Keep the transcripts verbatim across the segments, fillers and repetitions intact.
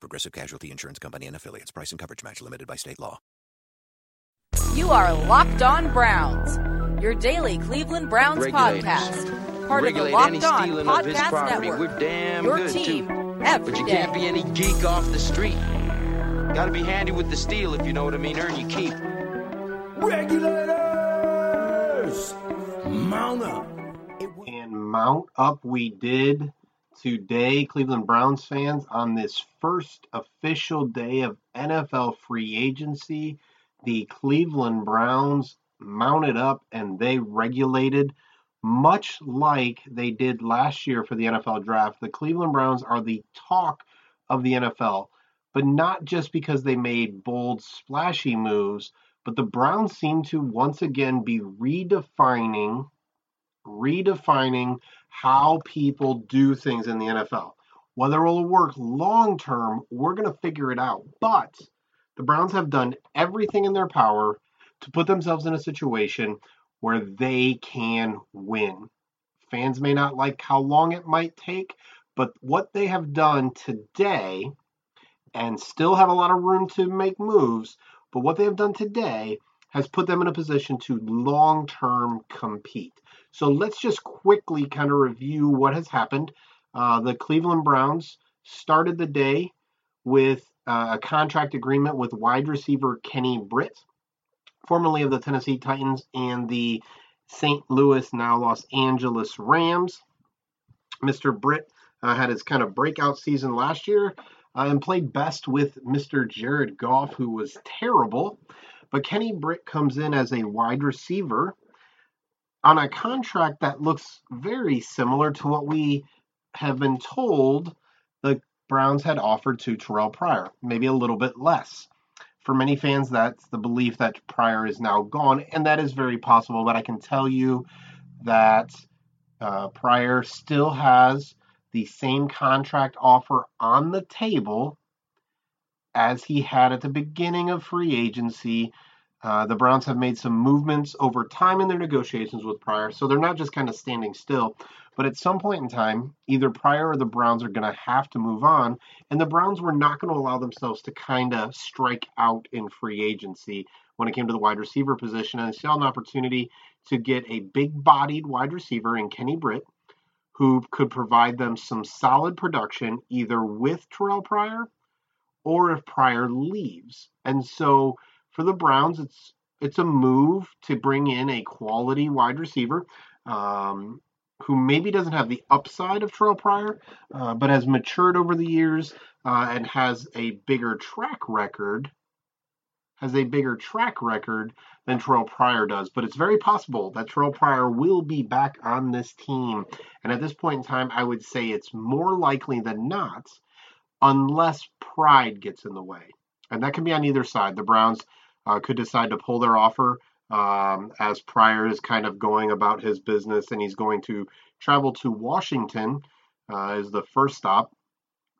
Progressive Casualty Insurance Company and Affiliates. Price and coverage match limited by state law. You are Locked On Browns, your daily Cleveland Browns Regulators. podcast. Part Regulate of the Locked On Podcast Network. We're damn your good, team, too. Every but you day. Can't be any geek off the street. Got to be handy with the steel, if you know what I mean. Earn your keep. Regulators! Mount up. And mount up we did today, Cleveland Browns fans, on this first official day of N F L free agency. The Cleveland Browns mounted up and they regulated, much like they did last year for the N F L draft. The Cleveland Browns are the talk of the N F L, but not just because they made bold, splashy moves, but the Browns seem to once again be redefining redefining how people do things in the N F L. Whether it'll work long term, we're going to figure it out. But the Browns have done everything in their power to put themselves in a situation where they can win. Fans may not like how long it might take, but what they have done today, and still have a lot of room to make moves, but what they have done today has put them in a position to long-term compete. So let's just quickly kind of review what has happened. Uh, the Cleveland Browns started the day with uh, a contract agreement with wide receiver Kenny Britt, formerly of the Tennessee Titans and the Saint Louis, now Los Angeles Rams. Mister Britt uh, had his kind of breakout season last year uh, and played best with Mister Jared Goff, who was terrible. But Kenny Britt comes in as a wide receiver on a contract that looks very similar to what we have been told the Browns had offered to Terrelle Pryor, maybe a little bit less. For many fans, that's the belief that Pryor is now gone, and that is very possible. But I can tell you that uh, Pryor still has the same contract offer on the table as he had at the beginning of free agency. Uh, the Browns have made some movements over time in their negotiations with Pryor, so they're not just kind of standing still. But at some point in time, either Pryor or the Browns are going to have to move on, and the Browns were not going to allow themselves to kind of strike out in free agency when it came to the wide receiver position. And they saw an opportunity to get a big-bodied wide receiver in Kenny Britt, who could provide them some solid production either with Terrelle Pryor or if Pryor leaves. And so for the Browns, it's it's a move to bring in a quality wide receiver um, who maybe doesn't have the upside of Terrelle Pryor, uh, but has matured over the years uh, and has a bigger track record, has a bigger track record than Terrelle Pryor does. But it's very possible that Terrelle Pryor will be back on this team. And at this point in time, I would say it's more likely than not, unless pride gets in the way. And that can be on either side. The Browns uh, could decide to pull their offer um, as Pryor is kind of going about his business, and he's going to travel to Washington uh, as the first stop.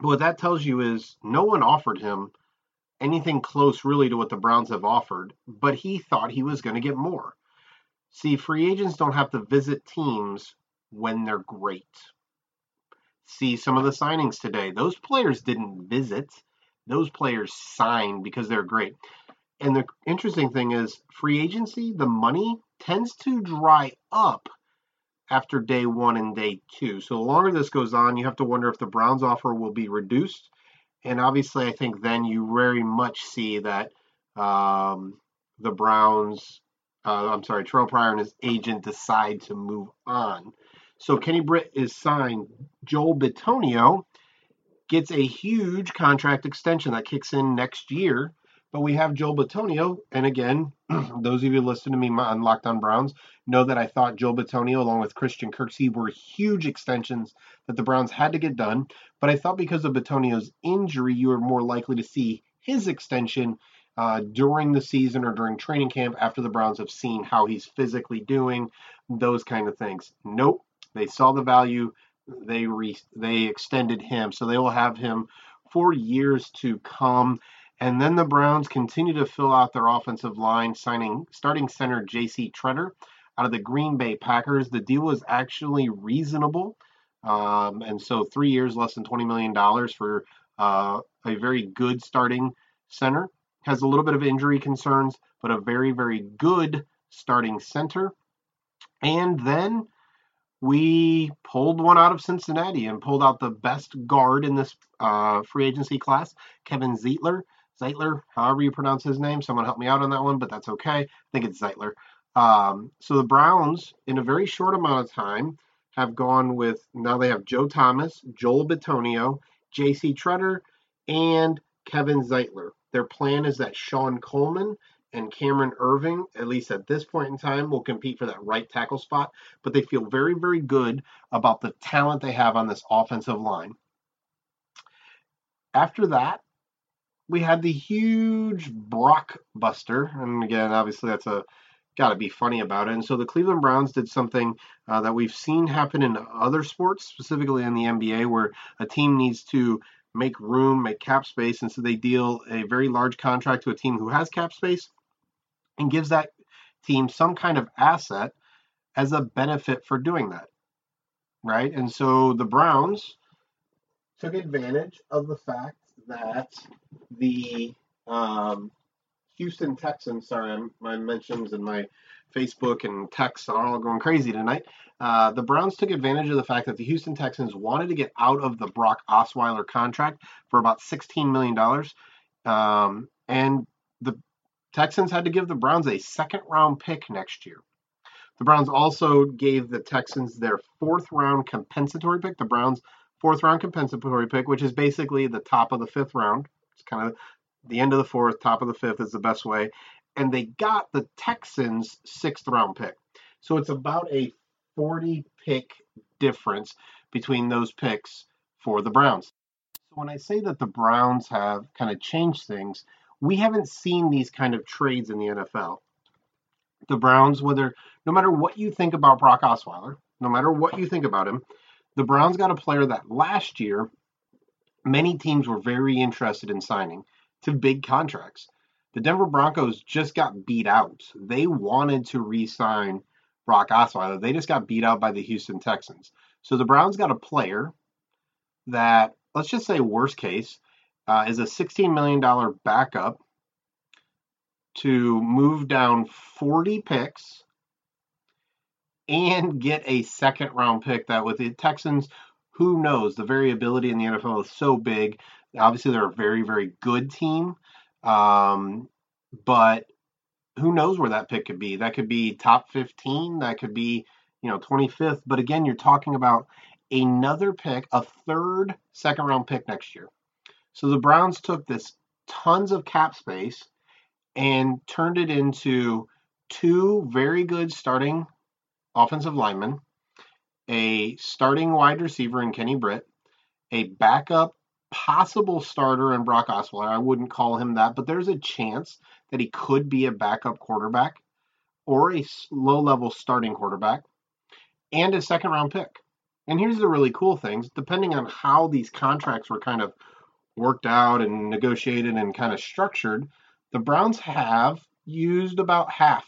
But what that tells you is no one offered him anything close really to what the Browns have offered, but he thought he was going to get more. See, free agents don't have to visit teams when they're great. See some of the signings today. Those players didn't visit. Those players signed because they're great. And the interesting thing is free agency, the money tends to dry up after day one and day two. So the longer this goes on, you have to wonder if the Browns offer will be reduced. And obviously, I think then you very much see that um, the Browns, uh, I'm sorry, Terrelle Pryor and his agent decide to move on. So Kenny Britt is signed. Joel Bitonio gets a huge contract extension that kicks in next year. But we have Joel Bitonio, and again, those of you listening to me on Locked On Browns know that I thought Joel Bitonio along with Christian Kirksey were huge extensions that the Browns had to get done. But I thought because of Bitonio's injury, you were more likely to see his extension uh, during the season or during training camp after the Browns have seen how he's physically doing, those kind of things. Nope. They saw the value. They re- they extended him. So they will have him for years to come. And then the Browns continue to fill out their offensive line, signing starting center J C. Tretter out of the Green Bay Packers. The deal was actually reasonable. Um, and so three years, less than twenty million dollars for uh, a very good starting center. Has a little bit of injury concerns, but a very, very good starting center. And then we pulled one out of Cincinnati and pulled out the best guard in this uh, free agency class, Kevin Zeitler. Zeitler, however you pronounce his name. Someone help me out on that one, but that's okay. I think it's Zeitler. Um, so the Browns, in a very short amount of time, have gone with, now they have Joe Thomas, Joel Bitonio, J C. Tretter, and Kevin Zeitler. Their plan is that Sean Coleman and Cameron Erving, at least at this point in time, will compete for that right tackle spot, but they feel very, very good about the talent they have on this offensive line. After that, we had the huge Brock buster, and again, obviously that's a got to be funny about it. And so the Cleveland Browns did something uh, that we've seen happen in other sports, specifically in the N B A, where a team needs to make room, make cap space, and so they deal a very large contract to a team who has cap space and gives that team some kind of asset as a benefit for doing that, right? And so the Browns took advantage of the fact that the um, Houston Texans, sorry, I'm, my mentions and my Facebook and texts are all going crazy tonight. Uh, the Browns took advantage of the fact that the Houston Texans wanted to get out of the Brock Osweiler contract for about sixteen million dollars. Um, and the Texans had to give the Browns a second round pick next year. The Browns also gave the Texans their fourth round compensatory pick, the Browns' fourth round compensatory pick, which is basically the top of the fifth round. It's kind of the end of the fourth, top of the fifth is the best way. And they got the Texans' sixth round pick. So it's about a forty pick difference between those picks for the Browns. So when I say that the Browns have kind of changed things, we haven't seen these kind of trades in the N F L. The Browns, whether no matter what you think about Brock Osweiler, no matter what you think about him, the Browns got a player that last year many teams were very interested in signing to big contracts. The Denver Broncos just got beat out. They wanted to re-sign Brock Osweiler. They just got beat out by the Houston Texans. So the Browns got a player that, let's just say worst case, uh, is a sixteen million dollars backup to move down forty picks and get a second round pick that with the Texans, who knows? The variability in the N F L is so big. Obviously, they're a very, very good team. Um, but who knows where that pick could be? That could be top fifteen. That could be, you know, twenty-fifth. But again, you're talking about another pick, a third second round pick next year. So the Browns took this tons of cap space and turned it into two very good starting offensive linemen, a starting wide receiver in Kenny Britt, a backup possible starter in Brock Osweiler. I wouldn't call him that, but there's a chance that he could be a backup quarterback or a low-level starting quarterback and a second-round pick. And here's the really cool things. Depending on how these contracts were kind of worked out and negotiated and kind of structured, the Browns have used about half,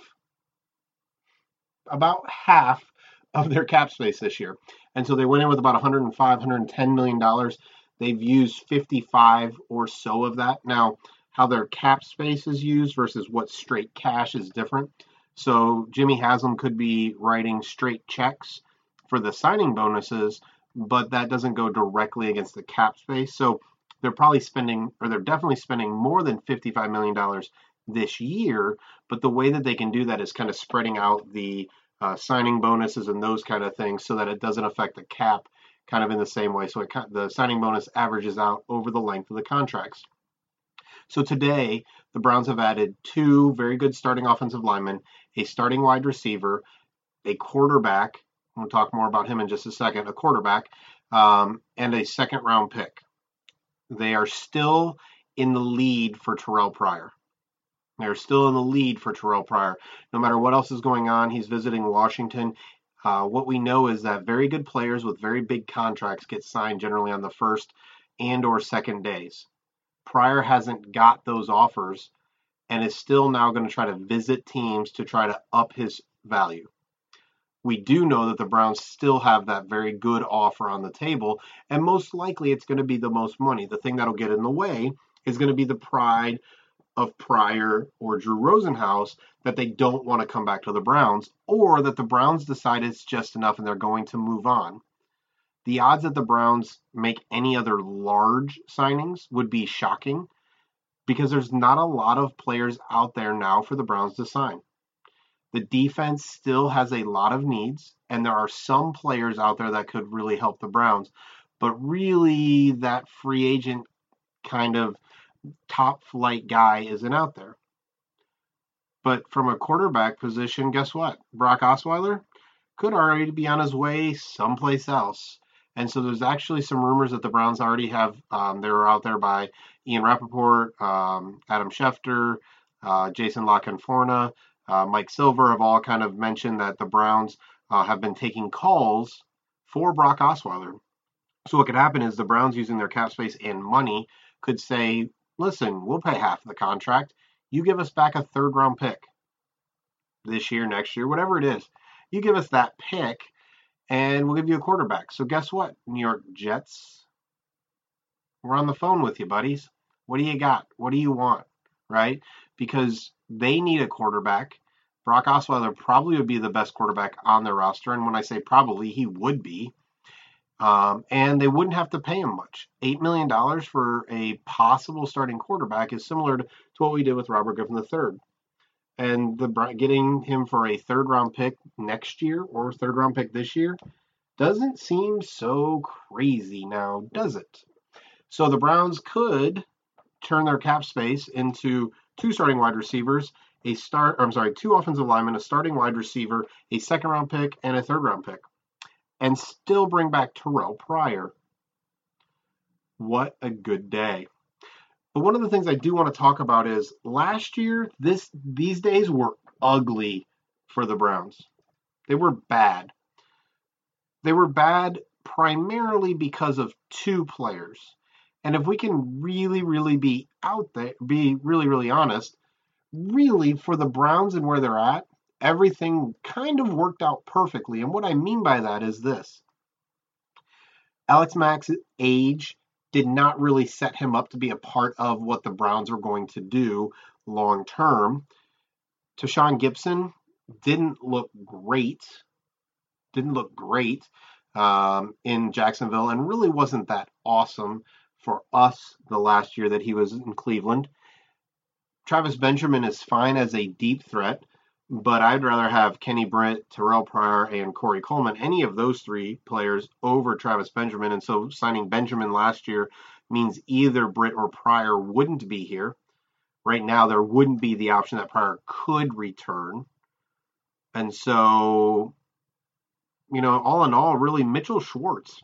about half of their cap space this year. And so they went in with about one hundred five, one hundred ten million dollars. They've used fifty-five or so of that. Now, how their cap space is used versus what straight cash is different. So Jimmy Haslam could be writing straight checks for the signing bonuses, but that doesn't go directly against the cap space. So they're probably spending, or they're definitely spending more than fifty-five million dollars this year, but the way that they can do that is kind of spreading out the uh, signing bonuses and those kind of things so that it doesn't affect the cap kind of in the same way. So it, the signing bonus averages out over the length of the contracts. So today, the Browns have added two very good starting offensive linemen, a starting wide receiver, a quarterback. We'll talk more about him in just a second, a quarterback, um, and a second round pick. They are still in the lead for Terrelle Pryor. They're still in the lead for Terrelle Pryor. No matter what else is going on, he's visiting Washington. Uh, what we know is that very good players with very big contracts get signed generally on the first and or second days. Pryor hasn't got those offers and is still now going to try to visit teams to try to up his value. We do know that the Browns still have that very good offer on the table, and most likely it's going to be the most money. The thing that'll get in the way is going to be the pride of Pryor or Drew Rosenhaus that they don't want to come back to the Browns, or that the Browns decide it's just enough and they're going to move on. The odds that the Browns make any other large signings would be shocking because there's not a lot of players out there now for the Browns to sign. The defense still has a lot of needs, and there are some players out there that could really help the Browns. But really, that free agent kind of top flight guy isn't out there. But from a quarterback position, guess what? Brock Osweiler could already be on his way someplace else. And so there's actually some rumors that the Browns already have. Um, they were out there by Ian Rapoport, um, Adam Schefter, uh, Jason La Canfora. Uh, Mike Silver have all kind of mentioned that the Browns uh, have been taking calls for Brock Osweiler. So what could happen is the Browns, using their cap space and money, could say, listen, we'll pay half the contract. You give us back a third round pick this year, next year, whatever it is. You give us that pick and we'll give you a quarterback. So guess what, New York Jets? We're on the phone with you, buddies. What do you got? What do you want? Right? Because they need a quarterback. Brock Osweiler probably would be the best quarterback on their roster. And when I say probably, he would be. Um, and they wouldn't have to pay him much. eight million dollars for a possible starting quarterback is similar to what we did with Robert Griffin the third. And the, getting him for a third-round pick next year or third-round pick this year doesn't seem so crazy now, does it? So the Browns could turn their cap space into two starting wide receivers, a start, I'm sorry, two offensive linemen, a starting wide receiver, a second round pick, and a third round pick, and still bring back Terrelle Pryor. What a good day. But one of the things I do want to talk about is last year, this these days were ugly for the Browns. They were bad. They were bad primarily because of two players. And if we can really, really be out there, be really, really honest, really for the Browns and where they're at, everything kind of worked out perfectly. And what I mean by that is this. Alex Mack's age did not really set him up to be a part of what the Browns were going to do long term. Tashawn Gibson didn't look great, didn't look great um, in Jacksonville and really wasn't that awesome for us the last year that he was in Cleveland. Travis Benjamin is fine as a deep threat, but I'd rather have Kenny Britt, Terrelle Pryor, and Corey Coleman, any of those three players over Travis Benjamin, and so signing Benjamin last year means either Britt or Pryor wouldn't be here. Right now, there wouldn't be the option that Pryor could return. And so, you know, all in all, really, Mitchell Schwartz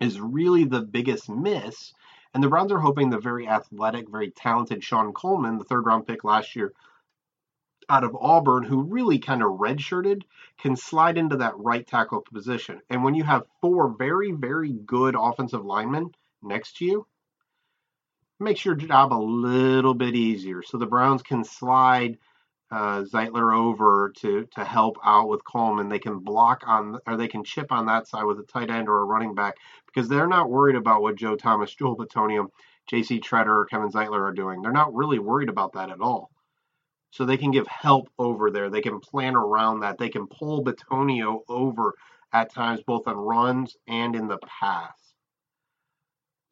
is really the biggest miss, and the Browns are hoping the very athletic, very talented Sean Coleman, the third-round pick last year out of Auburn, who really kind of redshirted, can slide into that right tackle position. And when you have four very, very good offensive linemen next to you, it makes your job a little bit easier. So the Browns can slide uh, Zeitler over to to help out with Coleman. They can block on, or they can chip on that side with a tight end or a running back, because they're not worried about what Joe Thomas, Joel Bitonio, J C. Tretter, or Kevin Zeitler are doing. They're not really worried about that at all. So they can give help over there. They can plan around that. They can pull Bitonio over at times, both on runs and in the pass.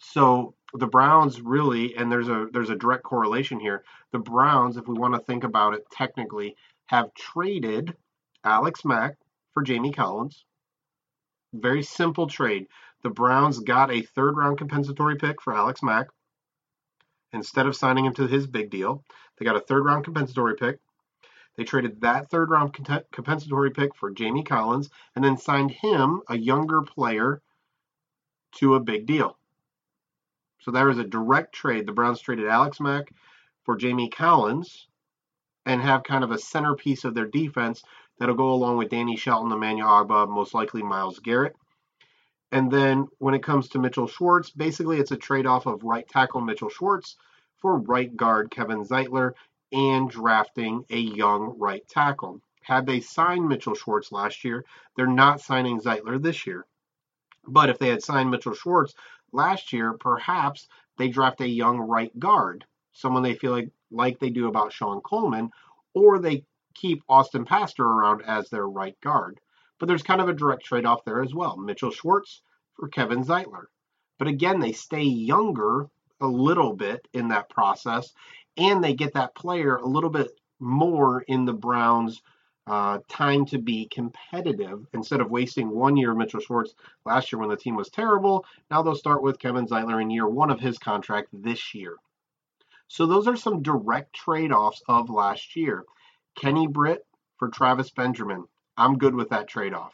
So the Browns really, and there's a there's a direct correlation here, the Browns, if we want to think about it technically, have traded Alex Mack for Jamie Collins. Very simple trade. The Browns got a third-round compensatory pick for Alex Mack. Instead of signing him to his big deal, they got a third-round compensatory pick. They traded that third-round compensatory pick for Jamie Collins and then signed him, a younger player, to a big deal. So there was a direct trade. The Browns traded Alex Mack for Jamie Collins, and have kind of a centerpiece of their defense that'll go along with Danny Shelton, Emmanuel Agba, most likely Myles Garrett. And then when it comes to Mitchell Schwartz, basically it's a trade-off of right tackle Mitchell Schwartz for right guard Kevin Zeitler and drafting a young right tackle. Had they signed Mitchell Schwartz last year, they're not signing Zeitler this year. But if they had signed Mitchell Schwartz last year, perhaps they draft a young right guard, someone they feel like, like they do about Sean Coleman, or they keep Austin Pastor around as their right guard. But there's kind of a direct trade-off there as well. Mitchell Schwartz for Kevin Zeitler. But again, they stay younger a little bit in that process, and they get that player a little bit more in the Browns' uh, time to be competitive. Instead of wasting one year of Mitchell Schwartz last year when the team was terrible, now they'll start with Kevin Zeitler in year one of his contract this year. So those are some direct trade-offs of last year. Kenny Britt for Travis Benjamin. I'm good with that trade-off.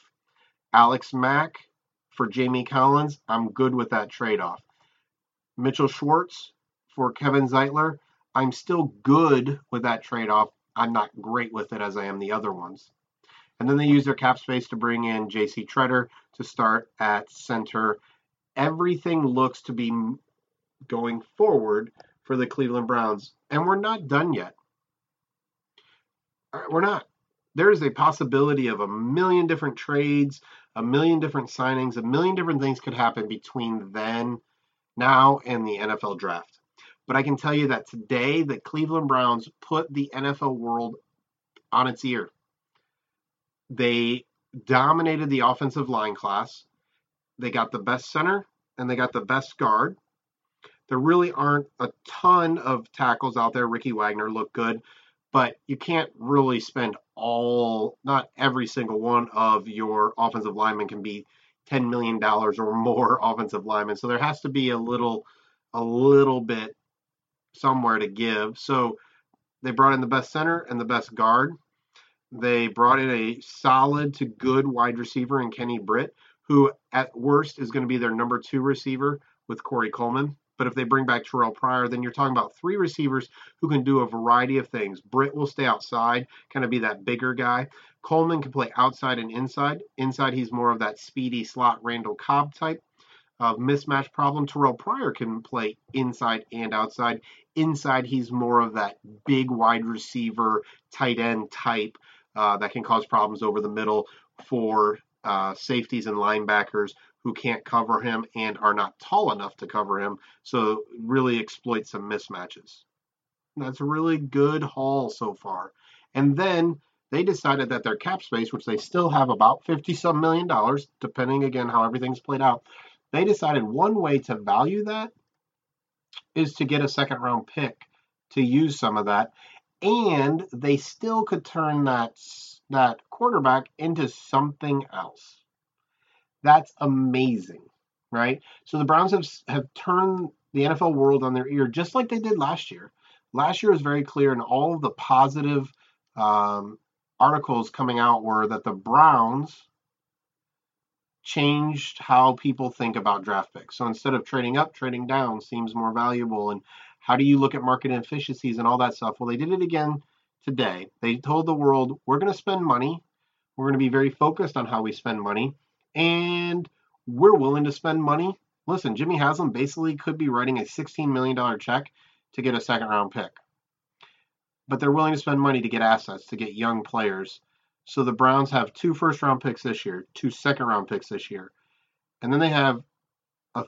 Alex Mack for Jamie Collins, I'm good with that trade-off. Mitchell Schwartz for Kevin Zeitler, I'm still good with that trade-off. I'm not great with it as I am the other ones. And then they use their cap space to bring in J C. Tretter to start at center. Everything looks to be going forward for the Cleveland Browns, and we're not done yet. We're not. There is a possibility of a million different trades, a million different signings, a million different things could happen between then, now, and the N F L draft. But I can tell you that today, the Cleveland Browns put the N F L world on its ear. They dominated the offensive line class. They got the best center, and they got the best guard. There really aren't a ton of tackles out there. Ricky Wagner looked good. But you can't really spend all, not every single one of your offensive linemen can be ten million dollars or more offensive linemen. So there has to be a little, a little bit somewhere to give. So they brought in the best center and the best guard. They brought in a solid to good wide receiver in Kenny Britt, who at worst is going to be their number two receiver with Corey Coleman. But if they bring back Terrelle Pryor, then you're talking about three receivers who can do a variety of things. Britt will stay outside, kind of be that bigger guy. Coleman can play outside and inside. Inside, he's more of that speedy slot Randall Cobb type of mismatch problem. Terrelle Pryor can play inside and outside. Inside, he's more of that big wide receiver, tight end type uh, that can cause problems over the middle for uh, safeties and linebackers who can't cover him and are not tall enough to cover him, so really exploit some mismatches. And that's a really good haul so far. And then they decided that their cap space, which they still have about fifty-some million dollars, depending, again, how everything's played out, they decided one way to value that is to get a second-round pick to use some of that, and they still could turn that, that quarterback into something else. That's amazing, right? So the Browns have have turned the N F L world on their ear, just like they did last year. Last year was very clear, and all of the positive um, articles coming out were that the Browns changed how people think about draft picks. So instead of trading up, trading down seems more valuable. And how do you look at market efficiencies and all that stuff? Well, they did it again today. They told the world, we're going to spend money. We're going to be very focused on how we spend money. And we're willing to spend money. Listen, Jimmy Haslam basically could be writing a sixteen million dollars check to get a second-round pick. But they're willing to spend money to get assets, to get young players. So the Browns have two first-round picks this year, two second-round picks this year. And then they have a,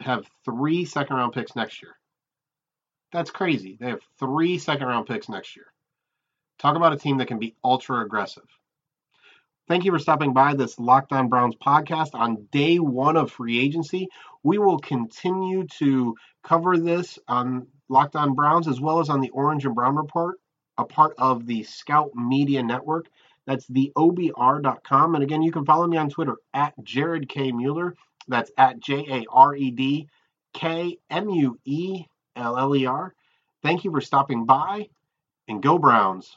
have three second-round picks next year. That's crazy. They have three second-round picks next year. Talk about a team that can be ultra-aggressive. Thank you for stopping by this Locked On Browns podcast on day one of free agency. We will continue to cover this on Locked On Browns as well as on the Orange and Brown Report, a part of the Scout Media Network. That's the O B R dot com. And again, you can follow me on Twitter at Jared K. Mueller. That's at J A R E D K M U E L L E R. Thank you for stopping by, and go Browns.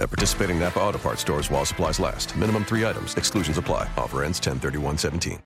At participating Napa Auto Parts stores while supplies last. Minimum three items. Exclusions apply. Offer ends ten thirty-one seventeen.